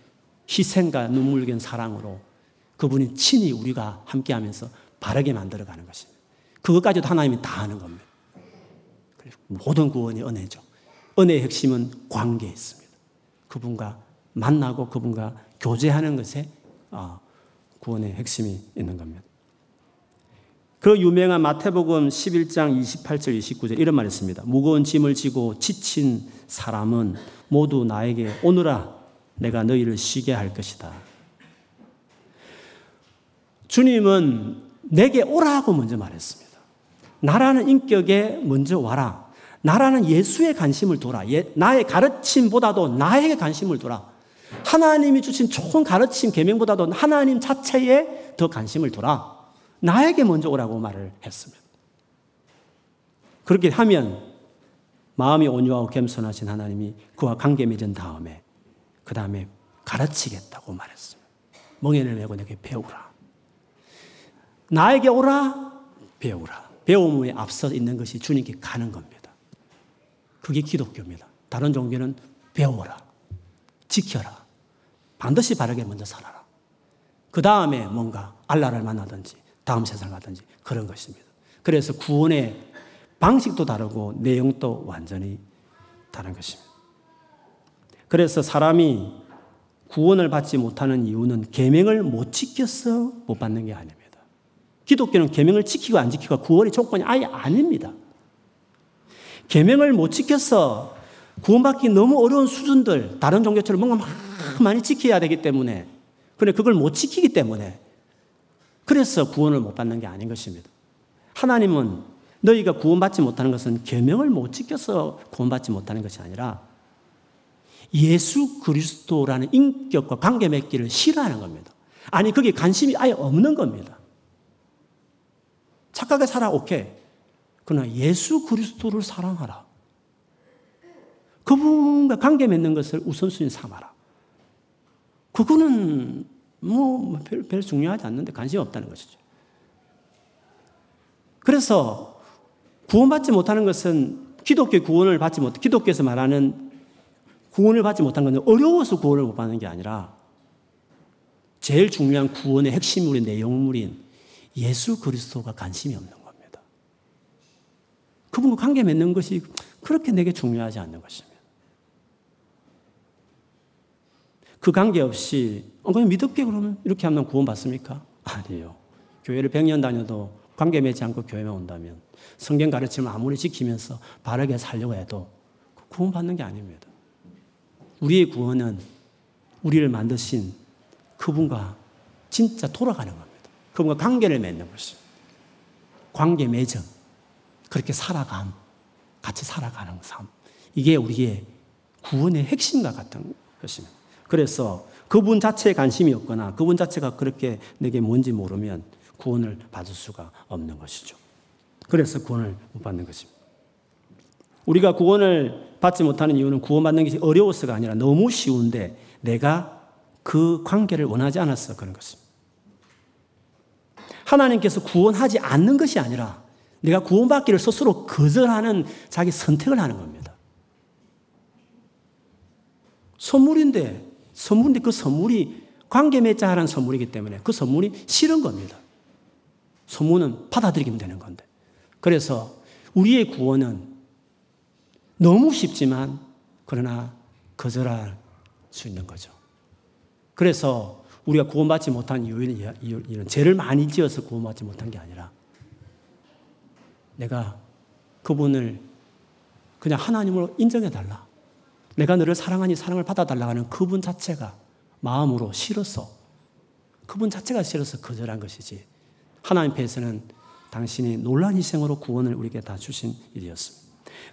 희생과 눈물겨운 사랑으로 그분이 친히 우리가 함께하면서 바르게 만들어가는 것입니다. 그것까지도 하나님이 다 하는 겁니다. 모든 구원이 은혜죠. 은혜의 핵심은 관계에 있습니다. 그분과 만나고 그분과 교제하는 것에 구원의 핵심이 있는 겁니다. 그 유명한 마태복음 11장 28절 29절 이런 말을 했습니다. 무거운 짐을 지고 지친 사람은 모두 나에게 오너라. 내가 너희를 쉬게 할 것이다. 주님은 내게 오라고 먼저 말했습니다. 나라는 인격에 먼저 와라. 나라는 예수의 관심을 둬라. 나의 가르침보다도 나에게 관심을 둬라. 하나님이 주신 좋은 가르침 계명보다도 하나님 자체에 더 관심을 둬라. 나에게 먼저 오라고 말을 했습니다. 그렇게 하면 마음이 온유하고 겸손하신 하나님이 그와 관계 맺은 다음에 그 다음에 가르치겠다고 말했습니다. 멍에를 메고 내게 배우라. 나에게 오라, 배우라. 배움에 앞서 있는 것이 주님께 가는 겁니다. 그게 기독교입니다. 다른 종교는 배워라, 지켜라, 반드시 바르게 먼저 살아라. 그 다음에 뭔가 알라를 만나든지 다음 세상을 가든지 그런 것입니다. 그래서 구원의 방식도 다르고 내용도 완전히 다른 것입니다. 그래서 사람이 구원을 받지 못하는 이유는 계명을 못 지켜서 못 받는 게 아닙니다. 기독교는 계명을 지키고 안 지키고 구원의 조건이 아예 아닙니다. 계명을 못 지켜서 구원받기 너무 어려운 수준들, 다른 종교처럼 뭔가 막 많이 지켜야 되기 때문에, 그런데 그걸 못 지키기 때문에 그래서 구원을 못 받는 게 아닌 것입니다. 하나님은 너희가 구원받지 못하는 것은 계명을 못 지켜서 구원받지 못하는 것이 아니라 예수 그리스도라는 인격과 관계 맺기를 싫어하는 겁니다. 아니, 거기에 관심이 아예 없는 겁니다. 착하게 살아, 오케이. 그러나 예수 그리스도를 사랑하라. 그분과 관계 맺는 것을 우선순위 삼아라. 그거는 별 중요하지 않는데 관심이 없다는 것이죠. 그래서 구원받지 못하는 것은 기독교의 구원을 받지 못, 기독교에서 말하는 구원을 받지 못한 것은 어려워서 구원을 못 받는 게 아니라 제일 중요한 구원의 핵심물인 내용물인 예수 그리스도가 관심이 없는 겁니다. 그분과 관계 맺는 것이 그렇게 내게 중요하지 않는 것입니다. 그 관계 없이 그냥 믿을게 그러면 이렇게 하면 구원받습니까? 아니에요. 교회를 100년 다녀도 관계 맺지 않고 교회만 온다면 성경 가르침을 아무리 지키면서 바르게 살려고 해도 구원받는 게 아닙니다. 우리의 구원은 우리를 만드신 그분과 진짜 돌아가는 겁니다. 그분과 관계를 맺는 것입니다. 관계 맺음, 그렇게 살아감, 같이 살아가는 삶, 이게 우리의 구원의 핵심과 같은 것입니다. 그래서 그분 자체에 관심이 없거나 그분 자체가 그렇게 내게 뭔지 모르면 구원을 받을 수가 없는 것이죠. 그래서 구원을 못 받는 것입니다. 우리가 구원을 받지 못하는 이유는 구원받는 것이 어려워서가 아니라 너무 쉬운데 내가 그 관계를 원하지 않아서 그런 것입니다. 하나님께서 구원하지 않는 것이 아니라 내가 구원받기를 스스로 거절하는 자기 선택을 하는 겁니다. 선물인데 그 선물이 관계 맺자 하라는 선물이기 때문에 그 선물이 싫은 겁니다. 선물은 받아들이면 되는 건데. 그래서 우리의 구원은 너무 쉽지만 그러나 거절할 수 있는 거죠. 그래서 우리가 구원받지 못한 이유는 죄를 많이 지어서 구원받지 못한 게 아니라 내가 그분을 그냥 하나님으로 인정해달라. 내가 너를 사랑하니 사랑을 받아달라고 하는 그분 자체가 마음으로 싫어서 거절한 것이지 하나님께서는 당신이 놀라운 희생으로 구원을 우리에게 다 주신 일이었습니다.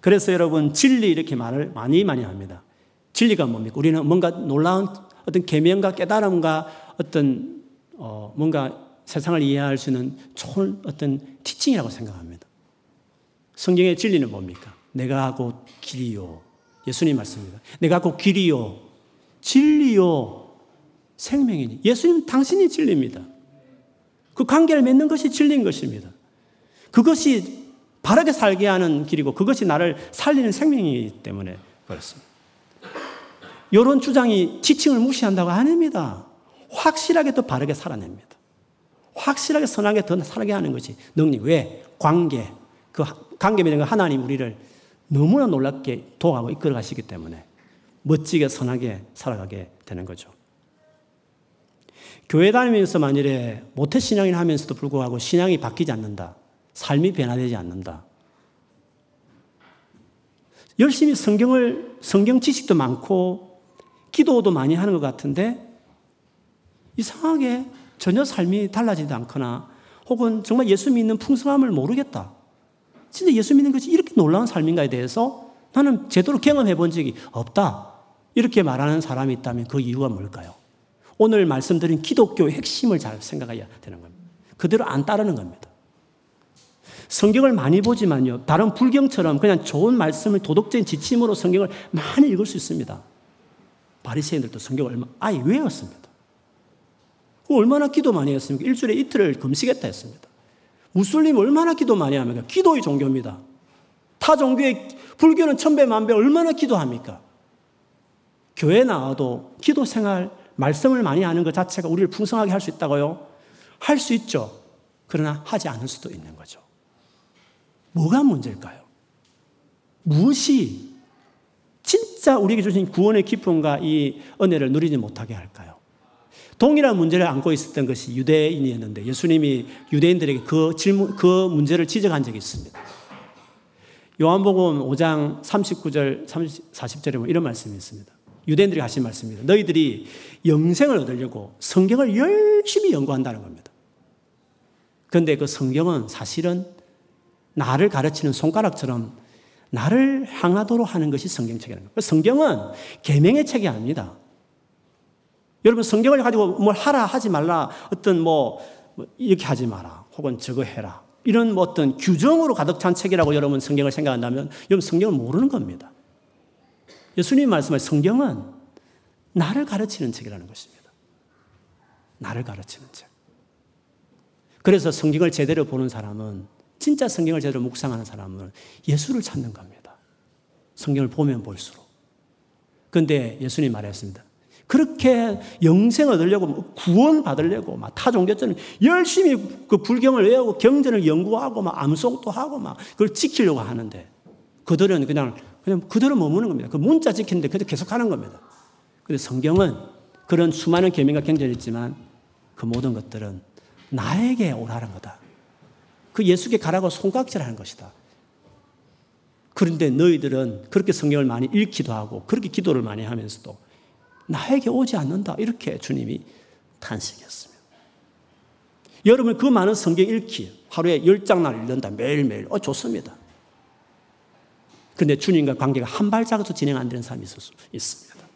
그래서 여러분 진리 이렇게 말을 많이 합니다. 진리가 뭡니까? 우리는 뭔가 놀라운 어떤 계명과 깨달음과 어떤 뭔가 세상을 이해할 수 있는 좋은 어떤 티칭이라고 생각합니다. 성경의 진리는 뭡니까? 내가 곧 길이요. 예수님 말씀입니다. 내가 곧 길이요. 진리요. 생명이니. 예수님 당신이 진리입니다. 그 관계를 맺는 것이 진리인 것입니다. 그것이 바르게 살게 하는 길이고 그것이 나를 살리는 생명이기 때문에 그렇습니다. 이런 주장이 지칭을 무시한다고 아닙니다. 확실하게 더 바르게 살아냅니다. 확실하게 선하게 더 살게 하는 것이 능력. 왜? 관계. 그 관계 맺는 건 하나님 우리를 너무나 놀랍게 도와가고 이끌어 가시기 때문에 멋지게 선하게 살아가게 되는 거죠. 교회 다니면서 만일에 모태신앙을 하면서도 불구하고 신앙이 바뀌지 않는다. 삶이 변화되지 않는다. 열심히 성경 지식도 많고 기도도 많이 하는 것 같은데 이상하게 전혀 삶이 달라지지 않거나 혹은 정말 예수 믿는 풍성함을 모르겠다. 진짜 예수 믿는 것이 이렇게 놀라운 삶인가에 대해서 나는 제대로 경험해 본 적이 없다. 이렇게 말하는 사람이 있다면 그 이유가 뭘까요? 오늘 말씀드린 기독교의 핵심을 잘 생각해야 되는 겁니다. 그대로 안 따르는 겁니다. 성경을 많이 보지만요. 다른 불경처럼 그냥 좋은 말씀을 도덕적인 지침으로 성경을 많이 읽을 수 있습니다. 바리새인들도 성경을 아예 외웠습니다. 얼마나 기도 많이 했습니까? 일주일에 이틀을 금식했다 했습니다. 무슬림 얼마나 기도 많이 합니까? 기도의 종교입니다. 타 종교의 불교는 천배만배 얼마나 기도합니까? 교회 나와도 기도 생활, 말씀을 많이 하는 것 자체가 우리를 풍성하게 할 수 있다고요? 할 수 있죠. 그러나 하지 않을 수도 있는 거죠. 뭐가 문제일까요? 무엇이 진짜 우리에게 주신 구원의 기쁨과 이 은혜를 누리지 못하게 할까요? 동일한 문제를 안고 있었던 것이 유대인이었는데 예수님이 유대인들에게 그 문제를 지적한 적이 있습니다. 요한복음 5장 39절, 40절에 보면 이런 말씀이 있습니다. 유대인들이 하신 말씀입니다. 너희들이 영생을 얻으려고 성경을 열심히 연구한다는 겁니다. 그런데 그 성경은 사실은 나를 가르치는 손가락처럼 나를 향하도록 하는 것이 성경책이라는 겁니다. 성경은 계명의 책이 아닙니다. 여러분 성경을 가지고 뭘 하라 하지 말라 어떤 이렇게 하지 마라 혹은 저거 해라 이런 어떤 규정으로 가득 찬 책이라고 여러분 성경을 생각한다면 여러분 성경을 모르는 겁니다. 예수님 말씀하신 성경은 나를 가르치는 책이라는 것입니다. 나를 가르치는 책. 그래서 성경을 제대로 보는 사람은 진짜 성경을 제대로 묵상하는 사람은 예수를 찾는 겁니다. 성경을 보면 볼수록. 그런데 예수님 말했습니다. 그렇게 영생을 얻으려고 구원 받으려고 막 타 종교처럼 열심히 그 불경을 외우고 경전을 연구하고 막 암송도 하고 막 그걸 지키려고 하는데 그들은 그냥 그대로 머무는 겁니다. 그 문자 지키는데 그대로 계속 하는 겁니다. 그런데 성경은 그런 수많은 계명과 경전이 있지만 그 모든 것들은 나에게 오라는 거다. 그 예수께 가라고 손가락질하는 것이다. 그런데 너희들은 그렇게 성경을 많이 읽기도 하고 그렇게 기도를 많이 하면서도 나에게 오지 않는다. 이렇게 주님이 탄식했습니다. 여러분 그 많은 성경 읽기 하루에 10장만 읽는다. 매일매일 좋습니다. 그런데 주님과 관계가 한 발짝도 진행 안 되는 사람이 있을 수 있습니다.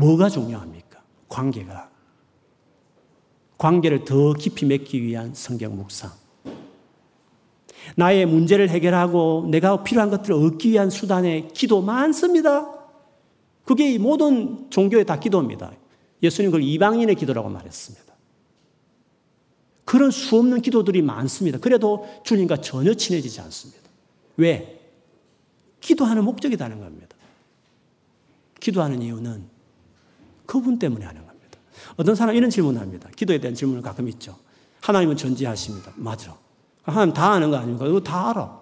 뭐가 중요합니까? 관계가. 관계를 더 깊이 맺기 위한 성경 묵상. 나의 문제를 해결하고 내가 필요한 것들을 얻기 위한 수단에 기도 많습니다. 그게 이 모든 종교의 다 기도입니다. 예수님 그걸 이방인의 기도라고 말했습니다. 그런 수없는 기도들이 많습니다. 그래도 주님과 전혀 친해지지 않습니다. 왜? 기도하는 목적이 다른 겁니다. 기도하는 이유는 그분 때문에 하는 겁니다. 어떤 사람은 이런 질문을 합니다. 기도에 대한 질문을 가끔 있죠. 하나님은 전지하십니다. 맞아. 하나님 다 아는 거 아닙니까? 이거 다 알아.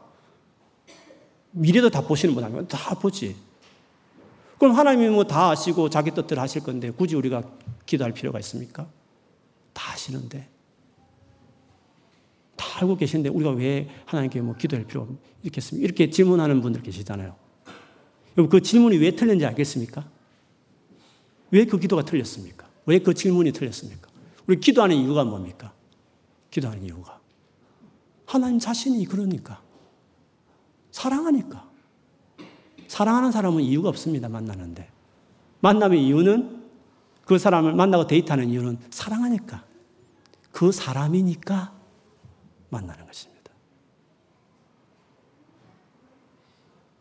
미래도 다 보시는 분 아닙니까? 다 보지. 그럼 하나님이 다 아시고 자기 뜻대로 하실 건데 굳이 우리가 기도할 필요가 있습니까? 다 아시는데. 다 알고 계시는데 우리가 왜 하나님께 기도할 필요가 있겠습니까? 이렇게 질문하는 분들 계시잖아요. 여러분 그 질문이 왜 틀렸는지 알겠습니까? 왜 그 기도가 틀렸습니까? 왜 그 질문이 틀렸습니까? 우리 기도하는 이유가 뭡니까? 기도하는 이유가. 하나님 자신이 그러니까. 사랑하니까. 사랑하는 사람은 이유가 없습니다, 만나는데. 만남의 이유는, 그 사람을 만나고 데이트하는 이유는 사랑하니까. 그 사람이니까 만나는 것입니다.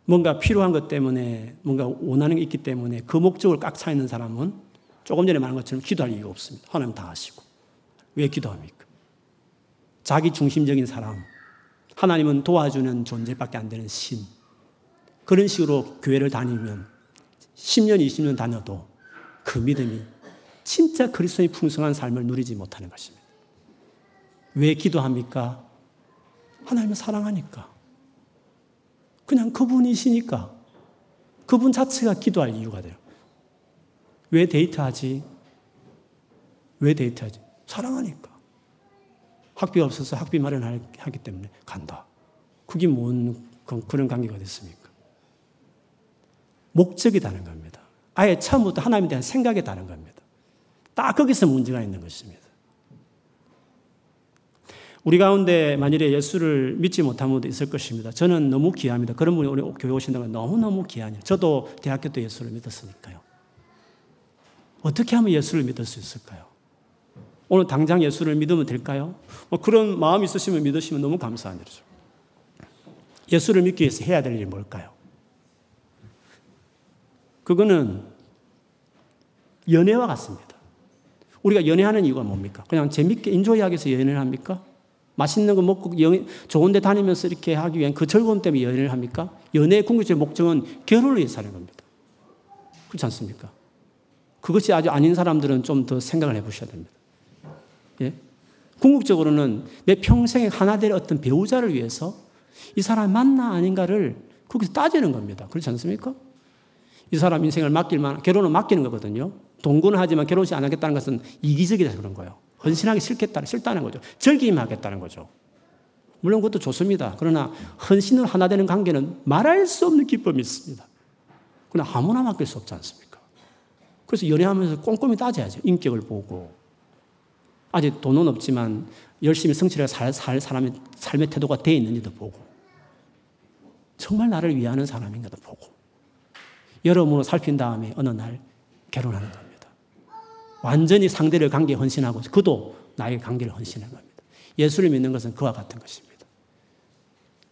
뭔가 필요한 것 때문에, 뭔가 원하는 게 있기 때문에 그 목적을 꽉 차 있는 사람은 조금 전에 말한 것처럼 기도할 이유가 없습니다. 하나님 다 아시고. 왜 기도합니까? 자기 중심적인 사람, 하나님은 도와주는 존재밖에 안 되는 신. 그런 식으로 교회를 다니면 10년, 20년 다녀도 그 믿음이 진짜 그리스도의 풍성한 삶을 누리지 못하는 것입니다. 왜 기도합니까? 하나님을 사랑하니까. 그냥 그분이시니까. 그분 자체가 기도할 이유가 돼요. 왜 데이트하지? 왜 데이트하지? 사랑하니까. 학비가 없어서 학비 마련하기 때문에 간다. 그게 뭔 그런 관계가 됐습니까? 목적이 다른 겁니다. 아예 처음부터 하나님에 대한 생각이 다른 겁니다. 딱 거기서 문제가 있는 것입니다. 우리 가운데 만일에 예수를 믿지 못한 분도 있을 것입니다. 저는 너무 귀합니다. 그런 분이 우리 교회 오신다고 너무너무 귀하네요. 저도 대학교 때 예수를 믿었으니까요. 어떻게 하면 예수를 믿을 수 있을까요? 오늘 당장 예수를 믿으면 될까요? 뭐 그런 마음이 있으시면 믿으시면 너무 감사한 일이죠. 예수를 믿기 위해서 해야 될 일이 뭘까요? 그거는 연애와 같습니다. 우리가 연애하는 이유가 뭡니까? 그냥 재밌게 인조이하기 위해서 연애를 합니까? 맛있는 거 먹고 좋은 데 다니면서 이렇게 하기 위한 그 즐거움 때문에 연애를 합니까? 연애의 궁극적인 목적은 결혼을 위해서 하는 겁니다. 그렇지 않습니까? 그것이 아주 아닌 사람들은 좀 더 생각을 해보셔야 됩니다. 예? 궁극적으로는 내 평생에 하나 될 어떤 배우자를 위해서 이 사람 맞나 아닌가를 거기서 따지는 겁니다. 그렇지 않습니까? 이 사람 인생을 결혼은 맡기는 거거든요. 동거는 하지만 결혼식 안 하겠다는 것은 이기적이다 그런 거예요. 헌신하기 싫다는 거죠. 즐김하겠다는 거죠. 물론 그것도 좋습니다. 그러나 헌신으로 하나 되는 관계는 말할 수 없는 기쁨이 있습니다. 그러나 아무나 맡길 수 없지 않습니까? 그래서 연애하면서 꼼꼼히 따져야죠. 인격을 보고. 아직 돈은 없지만 열심히 성취를 살 사람의 삶의 태도가 돼 있는지도 보고, 정말 나를 위하는 사람인가도 보고, 여러모로 살핀 다음에 어느 날 결혼하는 겁니다. 완전히 상대를 관계에 헌신하고 그도 나의 관계를 헌신하는 겁니다. 예수를 믿는 것은 그와 같은 것입니다.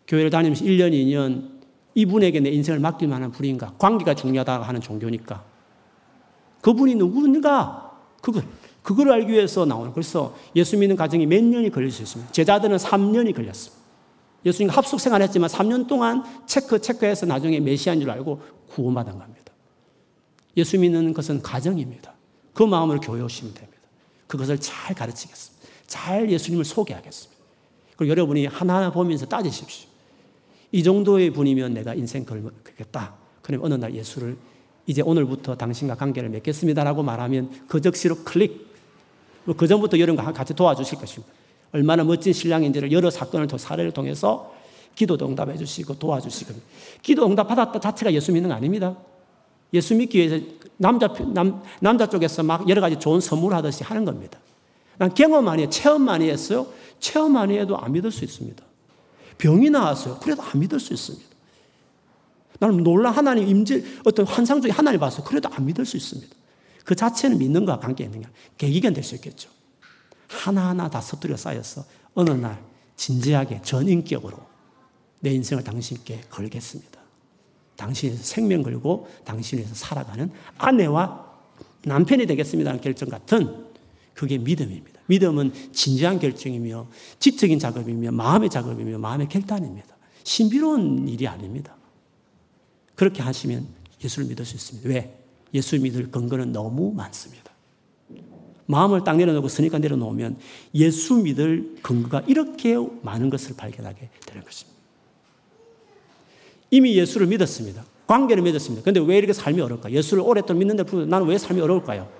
교회를 다니면서 1년, 2년 이분에게 내 인생을 맡길 만한 분인가, 관계가 중요하다고 하는 종교니까 그분이 누군가 그걸 알기 위해서 나오는. 그래서 예수 믿는 과정이 몇 년이 걸릴 수 있습니다. 제자들은 3년이 걸렸습니다. 예수님과 합숙 생활했지만 3년 동안 체크해서 나중에 메시아인 줄 알고 구원받은 겁니다. 예수 믿는 것은 가정입니다. 그 마음으로 교회 오시면 됩니다. 그것을 잘 가르치겠습니다. 잘 예수님을 소개하겠습니다. 그리고 여러분이 하나하나 보면서 따지십시오. 이 정도의 분이면 내가 인생 걸겠다. 그럼 어느 날 예수를 이제 오늘부터 당신과 관계를 맺겠습니다라고 말하면 그 즉시로 클릭. 그 전부터 여러분과 같이 도와주실 것입니다. 얼마나 멋진 신랑인지를 여러 사례를 통해서 기도도 응답해 주시고 도와주시고. 기도 응답 받았다 자체가 예수 믿는 거 아닙니다. 예수 믿기 위해서 남자 쪽에서 막 여러 가지 좋은 선물하듯이 하는 겁니다. 난 경험 많이 해요. 체험 많이 했어요. 체험 많이 해도 안 믿을 수 있습니다. 병이 나왔어요. 그래도 안 믿을 수 있습니다. 나는 놀라 하나님 임재, 어떤 환상 중에 하나님 봤어요. 그래도 안 믿을 수 있습니다. 그 자체는 믿는 것과 관계 있는 게 계기가 될 수 있겠죠. 하나하나 다 서투려 쌓여서 어느 날 진지하게 전인격으로 내 인생을 당신께 걸겠습니다. 당신에서 생명 걸고 당신에서 살아가는 아내와 남편이 되겠습니다라는 결정 같은, 그게 믿음입니다. 믿음은 진지한 결정이며 지적인 작업이며 마음의 작업이며 마음의 결단입니다. 신비로운 일이 아닙니다. 그렇게 하시면 예수를 믿을 수 있습니다. 왜? 예수 믿을 근거는 너무 많습니다. 마음을 딱 내려놓고 스니까 내려놓으면 예수 믿을 근거가 이렇게 많은 것을 발견하게 되는 것입니다. 이미 예수를 믿었습니다. 관계를 맺었습니다. 그런데 왜 이렇게 삶이 어려울까? 예수를 오랫동안 믿는데 나는 왜 삶이 어려울까요?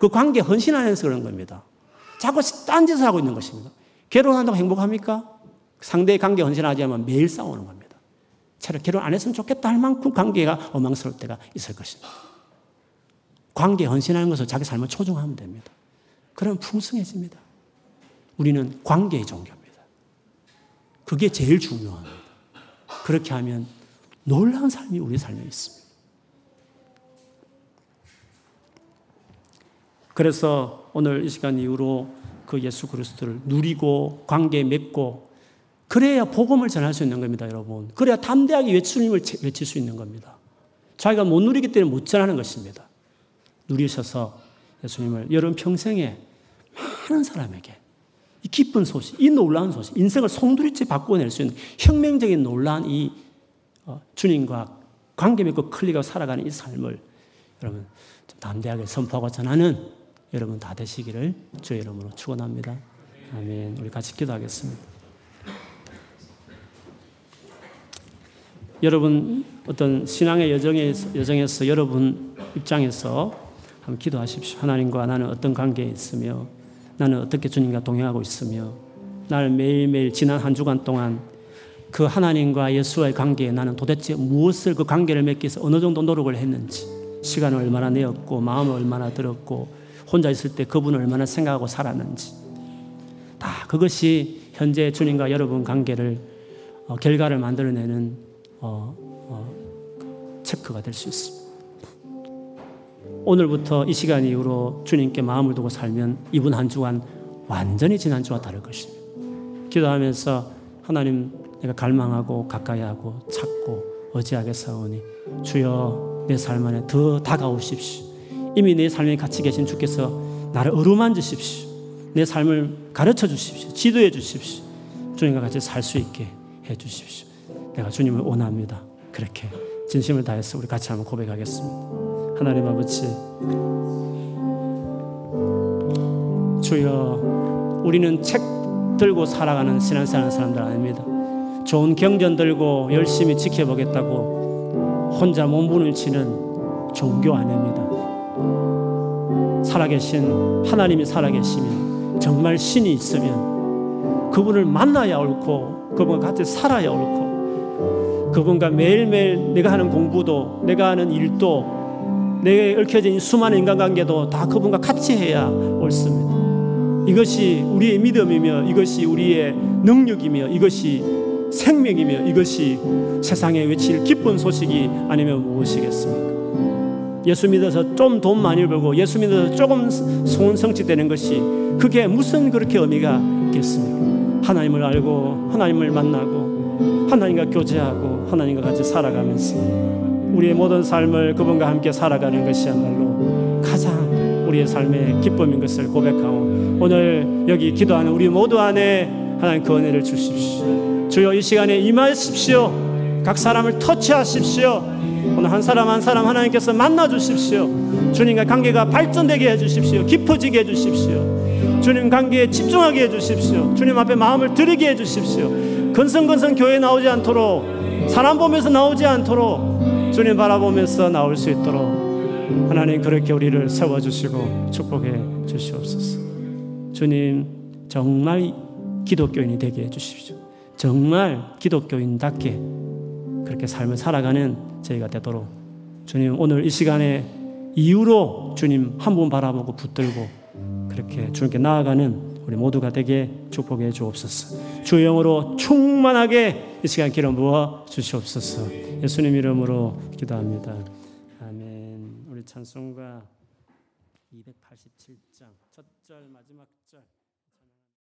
그 관계에 헌신 안 해서 그런 겁니다. 자꾸 딴짓을 하고 있는 것입니다. 결혼한다고 행복합니까? 상대의 관계에 헌신하지 않으면 매일 싸우는 겁니다. 차라리 결혼 안 했으면 좋겠다 할 만큼 관계가 어망스러울 때가 있을 것입니다. 관계에 헌신하는 것을 자기 삶을 초종하면 됩니다. 그러면 풍성해집니다. 우리는 관계의 종교입니다. 그게 제일 중요합니다. 그렇게 하면 놀라운 삶이 우리 삶에 있습니다. 그래서 오늘 이 시간 이후로 그 예수 그리스도를 누리고 관계 맺고 그래야 복음을 전할 수 있는 겁니다, 여러분. 그래야 담대하게 예수님을 외칠 수 있는 겁니다. 자기가 못 누리기 때문에 못 전하는 것입니다. 누리셔서 예수님을 여러분 평생에 많은 사람에게 이 기쁜 소식, 이 놀라운 소식, 인생을 송두리째 바꿔낼 수 있는 혁명적인 놀라운 이 주님과 관계 맺고 클릭하고 살아가는 이 삶을 여러분 좀 담대하게 선포하고 전하는 여러분 다 되시기를 주의 이름으로 축원합니다. 아멘. 우리 같이 기도하겠습니다. 여러분 어떤 신앙의 여정에서 여러분 입장에서 한번 기도하십시오. 하나님과 나는 어떤 관계에 있으며 나는 어떻게 주님과 동행하고 있으며 나를 매일매일 지난 한 주간 동안 그 하나님과 예수와의 관계에 나는 도대체 무엇을 그 관계를 맺기 위해서 어느 정도 노력을 했는지 시간을 얼마나 내었고 마음을 얼마나 들었고 혼자 있을 때 그분을 얼마나 생각하고 살았는지 다 그것이 현재 주님과 여러분 관계를 결과를 만들어내는 체크가 될 수 있습니다. 오늘부터 이 시간 이후로 주님께 마음을 두고 살면 이번 한 주간 완전히 지난 주와 다를 것입니다. 기도하면서 하나님 내가 갈망하고 가까이하고 찾고 어지하게 싸우니 주여 내 삶 안에 더 다가오십시오. 이미 내 삶에 같이 계신 주께서 나를 어루만지십시오. 내 삶을 가르쳐 주십시오. 지도해 주십시오. 주님과 같이 살 수 있게 해 주십시오. 내가 주님을 원합니다. 그렇게 진심을 다해서 우리 같이 한번 고백하겠습니다. 하나님 아버지 주여 우리는 책 들고 살아가는 신앙생활하는 사람들 아닙니다. 좋은 경전 들고 열심히 지켜보겠다고 혼자 몸부림을 치는 종교 아닙니다. 살아계신 하나님이 살아계시면 정말 신이 있으면 그분을 만나야 옳고 그분과 같이 살아야 옳고 그분과 매일매일 내가 하는 공부도 내가 하는 일도 내게 얽혀진 수많은 인간관계도 다 그분과 같이 해야 옳습니다. 이것이 우리의 믿음이며 이것이 우리의 능력이며 이것이 생명이며 이것이 세상에 외칠 기쁜 소식이 아니면 무엇이겠습니까? 예수 믿어서 좀 돈 많이 벌고 예수 믿어서 조금 소원 성취되는 것이 그게 무슨 그렇게 의미가 있겠습니까? 하나님을 알고 하나님을 만나고 하나님과 교제하고 하나님과 같이 살아가면서 우리의 모든 삶을 그분과 함께 살아가는 것이야말로 가장 우리의 삶의 기쁨인 것을 고백하고 오늘 여기 기도하는 우리 모두 안에 하나님 그 은혜를 주십시오. 주여 이 시간에 임하십시오. 각 사람을 터치하십시오. 오늘 한 사람 한 사람 하나님께서 만나주십시오. 주님과 관계가 발전되게 해주십시오. 깊어지게 해주십시오. 주님 관계에 집중하게 해주십시오. 주님 앞에 마음을 드리게 해주십시오. 건성건성 교회에 나오지 않도록 사람 보면서 나오지 않도록 주님 바라보면서 나올 수 있도록 하나님 그렇게 우리를 세워주시고 축복해 주시옵소서. 주님 정말 기독교인이 되게 해주십시오. 정말 기독교인답게 그렇게 삶을 살아가는 저희가 되도록 주님 오늘 이 시간에 이후로 주님 한 분 바라보고 붙들고 그렇게 주님께 나아가는 우리 모두가 되게 축복해 주옵소서. 주의 영으로 충만하게 이 시간 기름 부어 주시옵소서. 예수님 이름으로 기도합니다. 아멘. 우리 찬송가 287장 첫절 마지막